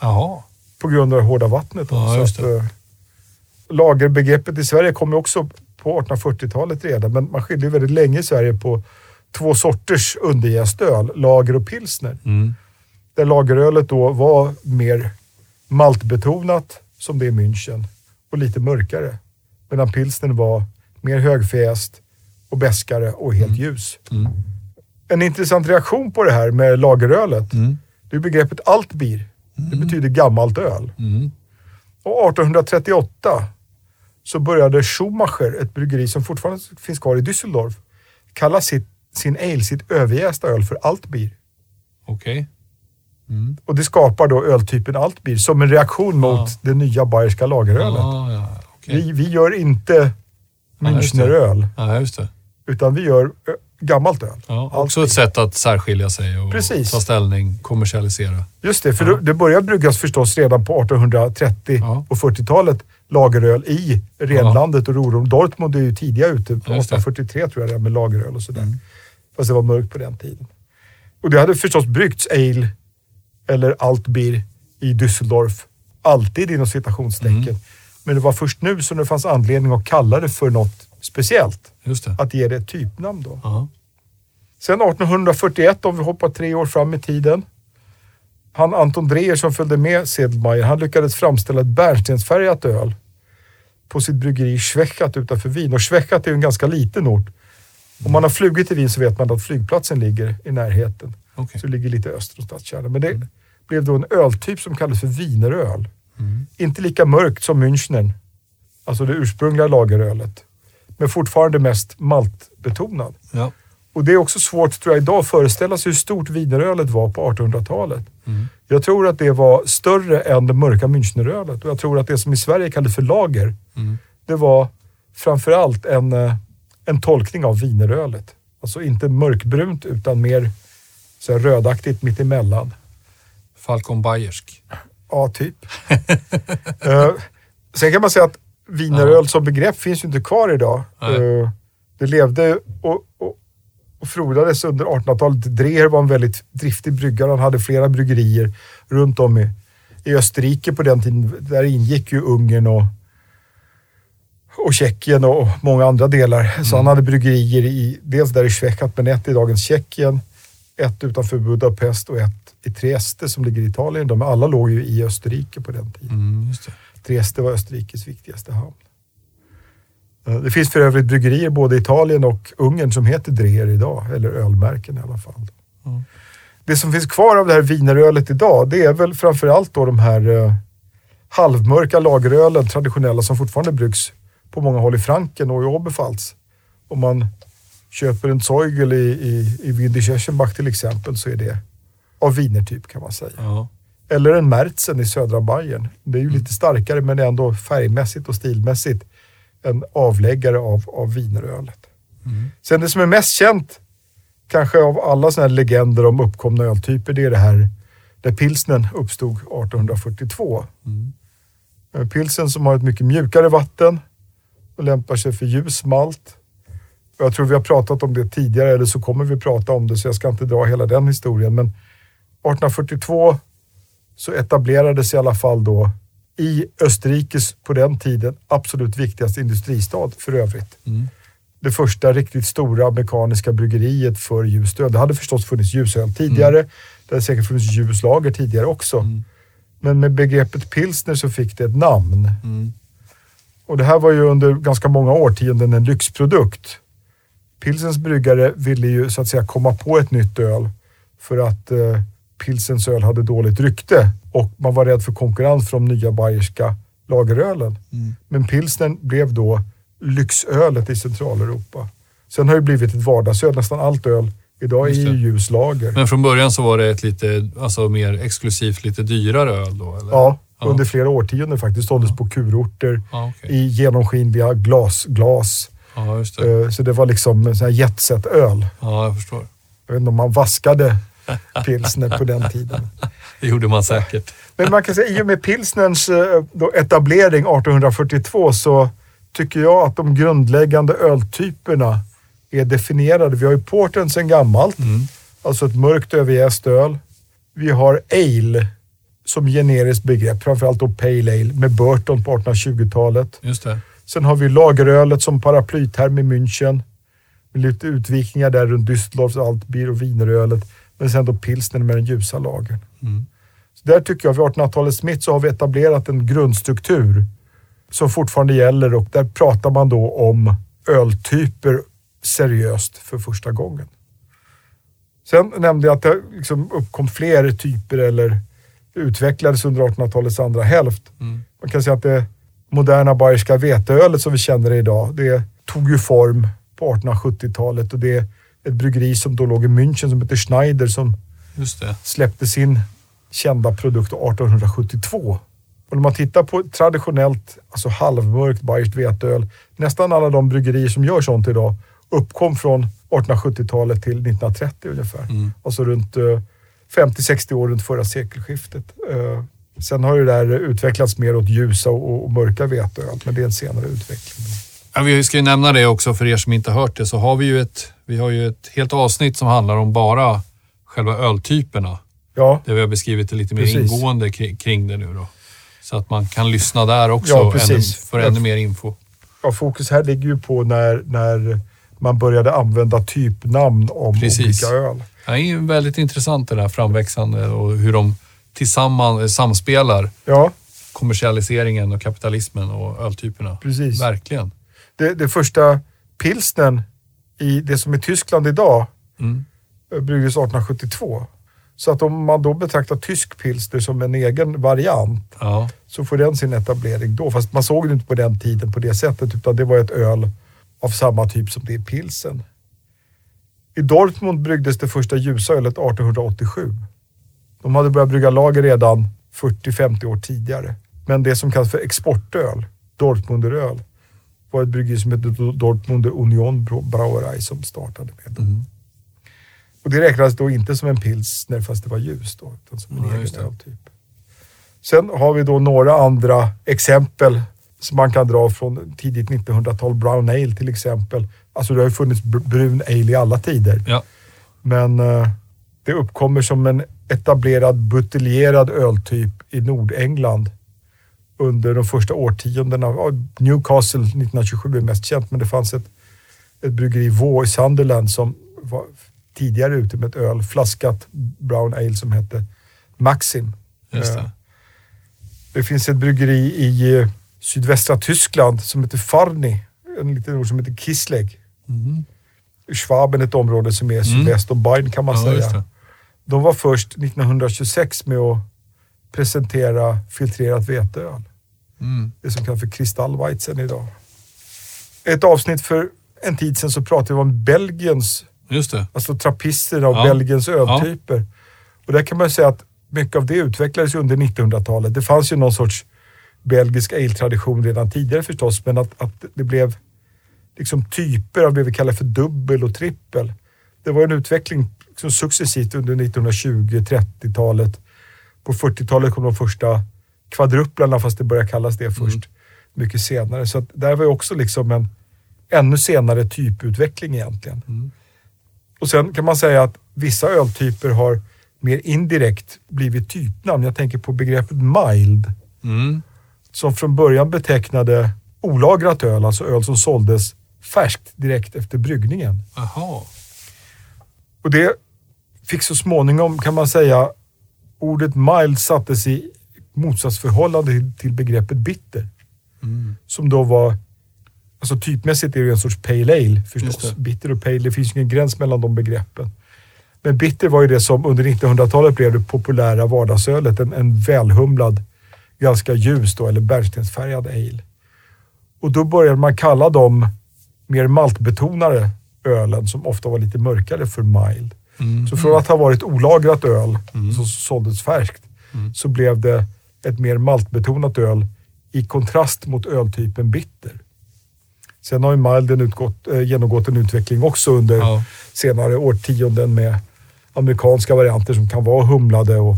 Jaha. På grund av det hårda vattnet. Ja, just det. Att, äh, lagerbegreppet i Sverige kom ju också på artonhundrafyrtiotalet redan, men man skiljer väldigt länge i Sverige på två sorters underjästöl, lager och pilsner. Mm. Där lagerölet då var mer maltbetonat, som det är i München, och lite mörkare. Medan pilsnen var mer högfäst och bäskare och helt mm. ljus. Mm. En intressant reaktion på det här med lagerölet, mm. det är begreppet altbier. Mm. Det betyder gammalt öl. Mm. Och arton trettioåtta så började Schumacher, ett bryggeri som fortfarande finns kvar i Düsseldorf, kalla sitt, sin ale, sitt överjästa öl, för altbier. Okej. Okay. Mm. Och det skapar då öltypen altbier som en reaktion mot ah. det nya bayerska lagerölet. Ah, ja. Okay. Vi, vi gör inte Münchneröl, ja, ja, utan vi gör gammalt öl. Ja, också ett sätt att särskilja sig och precis. Ta ställning, kommersialisera. Just det, för ja. det började bryggas förstås redan på artonhundratrettio ja. och fyrtiotalet lageröl i renlandet ja. och Ruhr. Dortmund är ju tidiga ute, arton fyrtiotre tror jag det är, med lageröl och sådär. Mm. Fast det var mörkt på den tiden. Och det hade förstås bryggts ale eller altbier i Düsseldorf, alltid inom citationstecken. Mm. Men det var först nu som det fanns anledning att kalla det för något speciellt. Just det. Att ge det ett typnamn då. Uh-huh. Sen arton fyrtioett, om vi hoppar tre år fram i tiden. Han Anton Dreher som följde med Sedlmayr, han lyckades framställa ett bärnstensfärgat öl på sitt bryggeri Schwechat utanför Wien. Och Schwechat är ju en ganska liten ort. Om man har flugit till Wien så vet man att flygplatsen ligger i närheten. Okay. Så det ligger lite öster om stadskärnan. Men det mm. blev då en öltyp som kallas för wieneröl. Mm. Inte lika mörkt som Münchner, alltså det ursprungliga lagerölet, men fortfarande mest maltbetonad. Ja. Och det är också svårt tror jag idag att föreställa sig hur stort wienerölet var på artonhundratalet. Mm. Jag tror att det var större än det mörka Münchnerölet, och jag tror att det som i Sverige kallades för lager, mm. det var framförallt en, en tolkning av wienerölet. Alltså inte mörkbrunt utan mer så här, rödaktigt mittemellan. Falcon-bayersk. Ja, typ. uh, sen kan man säga att wieneröl som begrepp finns ju inte kvar idag. Uh, det levde och, och, och frodades under artonhundratalet. Dreher var en väldigt driftig bryggare. Han hade flera bryggerier runt om i, i Österrike på den tiden. Där ingick ju Ungern och, och Tjeckien och många andra delar. Mm. Så han hade bryggerier i, dels där i Schwechat, men ett i dagens Tjeckien. ett utanför Budapest och ett i Trieste som ligger i Italien. De alla låg ju i Österrike på den tiden. Mm, just det. Trieste var Österrikes viktigaste hamn. Det finns för övrigt bryggerier både i Italien och Ungern som heter Dreher idag, eller ölmärken i alla fall. Mm. Det som finns kvar av det här vinerölet idag, det är väl framförallt då de här eh, halvmörka lagerölen, traditionella, som fortfarande bruks på många håll i Franken och i Oberpfalz. Om man köper en Zoigl i, i, i Windischeschenbach till exempel, så är det av vinertyp kan man säga. Ja. Eller en Märzen i södra Bayern. Det är ju mm. lite starkare men ändå färgmässigt och stilmässigt en avläggare av, av vinerölet. Mm. Sen det som är mest känt kanske av alla såna här legender om uppkomna öltyper, det är det här där pilsnen uppstod arton fyrtiotvå. Mm. Pilsen som har ett mycket mjukare vatten och lämpar sig för ljus malt. Jag tror vi har pratat om det tidigare, eller så kommer vi prata om det, så jag ska inte dra hela den historien. Men arton fyrtiotvå så etablerades i alla fall då i Österrikes på den tiden absolut viktigaste industristad för övrigt. Mm. Det första riktigt stora mekaniska bryggeriet för ljusöl. Det hade förstås funnits ljusöl tidigare. Mm. Det hade säkert funnits ljuslager tidigare också. Mm. Men med begreppet pilsner så fick det ett namn. Mm. Och det här var ju under ganska många årtionden en lyxprodukt. Pilsens bryggare ville ju så att säga komma på ett nytt öl för att eh, pilsens öl hade dåligt rykte och man var rädd för konkurrens från de nya bayerska lagerölen. Mm. Men pilsnen blev då lyxölet i Centraleuropa. Sen har det blivit ett vardagsöl, nästan allt öl idag är ju ljuslager. Men från början så var det ett lite alltså mer exklusivt, lite dyrare öl då? Eller? Ja. Under flera årtionden faktiskt såldes ja. på kurorter ja, okay. i genomskin via glas. glas. Ja, just det. Så det var liksom en sån här jetset-öl. Ja, jag förstår. Jag vet inte om man vaskade pilsner på den tiden. Det gjorde man säkert. Men man kan säga i och med pilsnens då etablering arton fyrtiotvå så tycker jag att de grundläggande öltyperna är definierade. Vi har ju porten sedan gammalt, mm. alltså ett mörkt överjäst öl. Vi har ale som generiskt begrepp, framförallt då pale ale med Burton på arton tjugotalet. Just det. Sen har vi lagerölet som paraplyterm i München. Med lite utvikningar där runt Düsseldorfs Altbier och vinerölet. Men sen då pilsnen med den ljusa lagern. Mm. Så där tycker jag vid artonhundratalets mitt så har vi etablerat en grundstruktur som fortfarande gäller. Och där pratar man då om öltyper seriöst för första gången. Sen nämnde jag att det liksom uppkom fler typer eller utvecklades under artonhundratalets andra hälft. Mm. Man kan säga att det moderna bayerska veteölet som vi känner det idag, det tog ju form på artonhundrasjuttiotalet och det är ett bryggeri som då låg i München som heter Schneider som Just det. släppte sin kända produkt arton sjuttiotvå. Och när man tittar på traditionellt, alltså halvmörkt bayerskt veteöl, nästan alla de bryggerier som gör sånt idag uppkom från artonhundrasjuttiotalet till nittonhundratrettio ungefär. Mm. Alltså runt femtio sextio år runt förra sekelskiftet. Sen har ju det där utvecklats mer åt ljusa och, och mörka veteöl, men det är en senare utveckling. Ja, vi ska ju nämna det också för er som inte hört det, så har vi ju ett, vi har ju ett helt avsnitt som handlar om bara själva öltyperna. Ja. Där vi har beskrivit det lite mer precis. ingående kring, kring det nu då. Så att man kan lyssna där också ja, ännu, för ännu mer info. Ja, fokus här ligger ju på när, när man började använda typnamn om precis. olika öl. Ja, det är ju väldigt intressant det där framväxande och hur de tillsammans samspelar ja. kommersialiseringen och kapitalismen och öltyperna. Precis. Verkligen. Det, det första pilsnen i det som är Tyskland idag mm. bryggdes arton sjuttiotvå. Så att om man då betraktar tysk pilsner som en egen variant ja. så får den sin etablering då. Fast man såg det inte på den tiden på det sättet utan det var ett öl av samma typ som det är pilsen. I Dortmund bryggdes det första ljusa ölet arton åttiosju. De hade börjat brygga lager redan fyrtio femtio år tidigare. Men det som kallas för exportöl, Dortmunderöl, var ett bryggeri som hette Dortmund Union Brauerei som startade med det. Mm. Och det räknas då inte som en pilsner fast det var ljus då, utan som en ja, egen öltyp. Sen har vi då några andra exempel som man kan dra från tidigt nittonhundratal. Brown ale till exempel. Alltså det har ju funnits brun ale i alla tider. Ja. Men eh, det uppkommer som en etablerad buteljerad öltyp i Nordengland under de första årtiondena. Newcastle nittonhundratjugosju är mest känt, men det fanns ett, ett bryggeri i Sunderland som var tidigare ute med ett öl, flaskat brown ale som hette Maxim. Just det. Det finns ett bryggeri i sydvästra Tyskland som heter Farni, en liten ord som heter Kisleg. Mm. Schwaben är ett område som är sydväst om Bayern kan man ja, säga. De var först nittonhundratjugosex med att presentera filtrerat veteöl. Mm. Det som kallas för kristallweizen idag. Ett avsnitt för en tid sedan så pratade vi om Belgiens, just det, alltså trappisterna och ja. Belgiens öltyper. Ja. Och där kan man säga att mycket av det utvecklades under nittonhundratalet. Det fanns ju någon sorts belgisk ale-tradition redan tidigare förstås, men att, att det blev liksom typer av det vi kallar för dubbel och trippel. Det var en utveckling liksom successivt under nittonhundratjugo-trettiotalet. På fyrtiotalet kom de första kvadruplarna, fast det började kallas det först mm. mycket senare. Så att där var ju också liksom en ännu senare typutveckling egentligen. Mm. Och sen kan man säga att vissa öltyper har mer indirekt blivit typnamn. Jag tänker på begreppet mild. Mm. Som från början betecknade olagrat öl, alltså öl som såldes färskt direkt efter bryggningen. Aha. Och det fick så småningom, kan man säga, ordet mild sattes i motsatsförhållande till begreppet bitter. Mm. Som då var, alltså typmässigt är det en sorts pale ale förstås. Bitter och pale, det finns ingen gräns mellan de begreppen. Men bitter var ju det som under nittonhundratalet blev det populära vardagsölet. En, en välhumlad, ganska ljus då, eller bärnstensfärgad ale. Och då började man kalla de mer maltbetonade ölen, som ofta var lite mörkare, för mild. Mm. Så från att ha varit olagrat öl mm. som såldes färskt mm. så blev det ett mer maltbetonat öl i kontrast mot öltypen bitter. Sen har ju milden utgått, äh, genomgått en utveckling också under ja. senare årtionden med amerikanska varianter som kan vara humlade och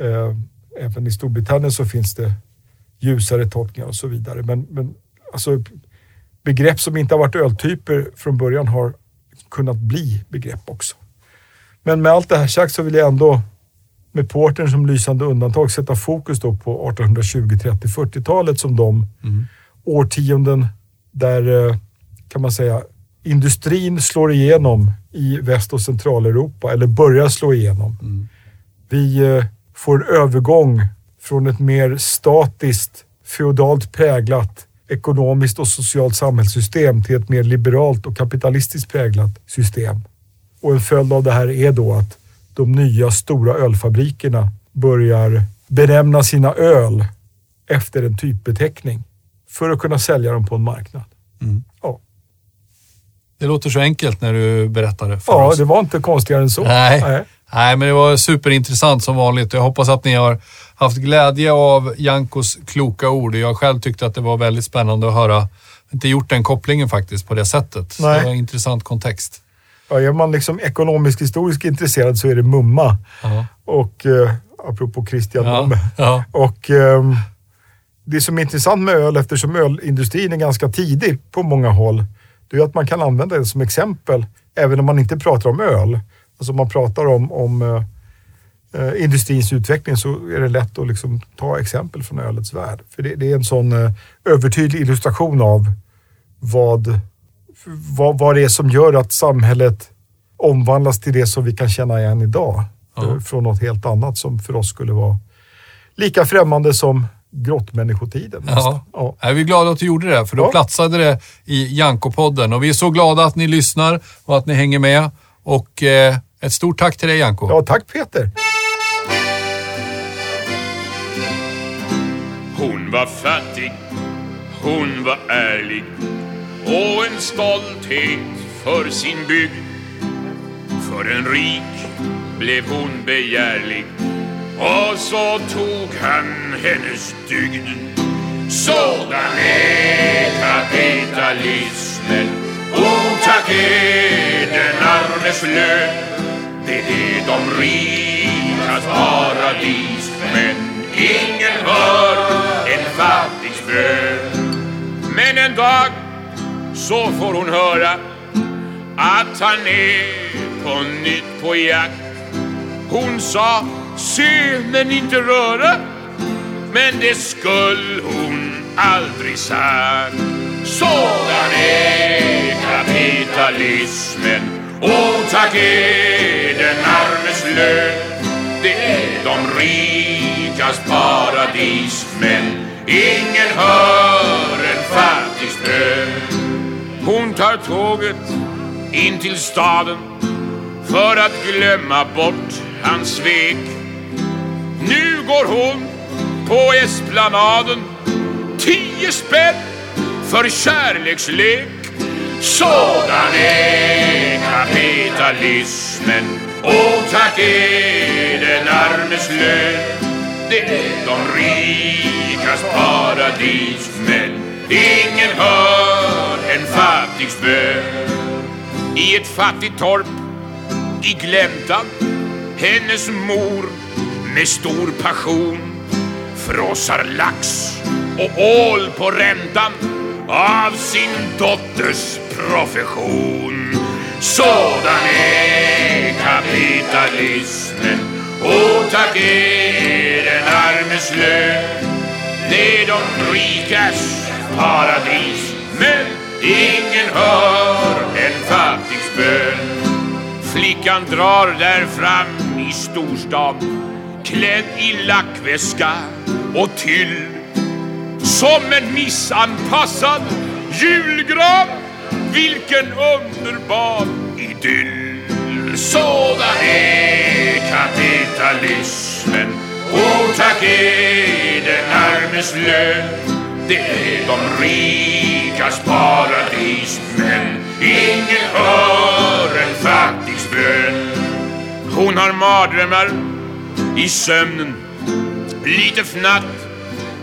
äh, även i Storbritannien så finns det ljusare tolkningar och så vidare. Men, men alltså, begrepp som inte har varit öltyper från början har kunnat bli begrepp också. Men med allt det här sagt så vill jag ändå med porten som lysande undantag sätta fokus då på artonhundratjugo, trettio, fyrtiotalet som de mm. årtionden där, kan man säga, industrin slår igenom i Väst- och Centraleuropa, eller börjar slå igenom. Mm. Vi får en övergång från ett mer statiskt, feodalt präglat ekonomiskt och socialt samhällssystem till ett mer liberalt och kapitalistiskt präglat system. Och en följd av det här är då att de nya stora ölfabrikerna börjar benämna sina öl efter en typbeteckning för att kunna sälja dem på en marknad. Mm. Ja. Det låter så enkelt när du berättade för ja, oss. Ja, det var inte konstigare än så. Nej. Nej. Nej, men det var superintressant som vanligt. Jag hoppas att ni har haft glädje av Jankos kloka ord. Jag själv tyckte att det var väldigt spännande att höra. Inte gjort den kopplingen faktiskt på det sättet. Nej. Så det var en intressant kontext. Ja, är man liksom ekonomiskt historiskt intresserad så är det Mumma. Ja. Och eh, apropå Christian Mumme. Ja. Ja. Och eh, det som är intressant med öl, eftersom ölindustrin är ganska tidig på många håll, det är att man kan använda det som exempel även om man inte pratar om öl. Alltså om man pratar om, om eh, industrins utveckling så är det lätt att liksom ta exempel från ölets värld. För det, det är en sån eh, övertydlig illustration av vad, vad, vad det är som gör att samhället omvandlas till det som vi kan känna igen idag. Ja. Från något helt annat som för oss skulle vara lika främmande som grottmänniskotiden. Ja. Ja. Vi är glada att du gjorde det, för då ja. platsade det i Jankopodden. Och vi är så glada att ni lyssnar och att ni hänger med. Och eh, ett stort tack till dig, Janko. Ja, tack Peter. Hon var fattig, hon var ärlig och en stolthet för sin bygd. För en rik blev hon begärlig och så tog han hennes dygd. Sådan är kapitalismen, otack är den armes lön. Det är de rikas paradis, men ingen hör en fattigs bön. Men en dag så får hon höra att han är på nytt på jakt. Hon sa, se men inte röra, men det skulle hon aldrig sagt. Sådan är kapitalismen, Och tack är den armes lön. Det är de rikas paradis, men ingen hör en fattigs bön. Hon tar tåget in till staden för att glömma bort hans svek. Nu går hon på esplanaden, tio spänn för kärlekslek. Sådan är kapitalismen, och tack är den armes lön. Det är de rikas paradis, men ingen hör en fattigs bön. I ett fattigt torp i gläntan, hennes mor med stor passion frossar lax och ål på räntan av sin dotters profession. Sådan är kapitalismen, och tack är den armes lön. Det är de rikas paradis, men ingen hör en fattigs bön. Flickan drar där fram i storstan, klädd i lackväska och tyll, som en missanpassad julgran. Vilken underbar idyll. Sådan är kapitalismen, och tack är den armes lön. Det är de rikas paradis, men ingen hör en fattigs bön. Hon har mardrömmar i sömnen, lite fnatt,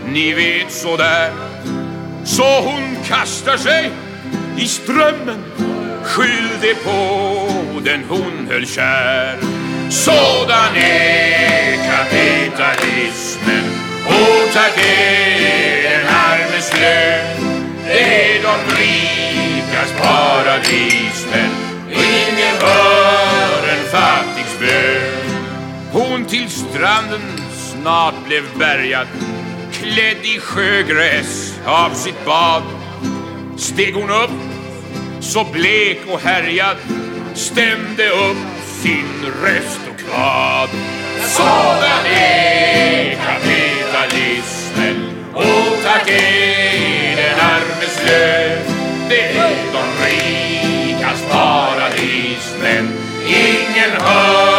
ni vet sådär. Så hon kastar sig i strömmen, skyllde på den hon höll kär. Sådan är kapitalismen, och tack är den armes lön. Det är de rikas paradis, men ingen hör en fattigs bön. Hon till stranden snart blev bärgad, klädd i sjögräs av sitt bad. Steg hon upp så blek och härjad, stämde upp sin röst och kvad. Sådan är kapitalismen, och tack är den armes lön. Det är de rikas paradis, men ingen hör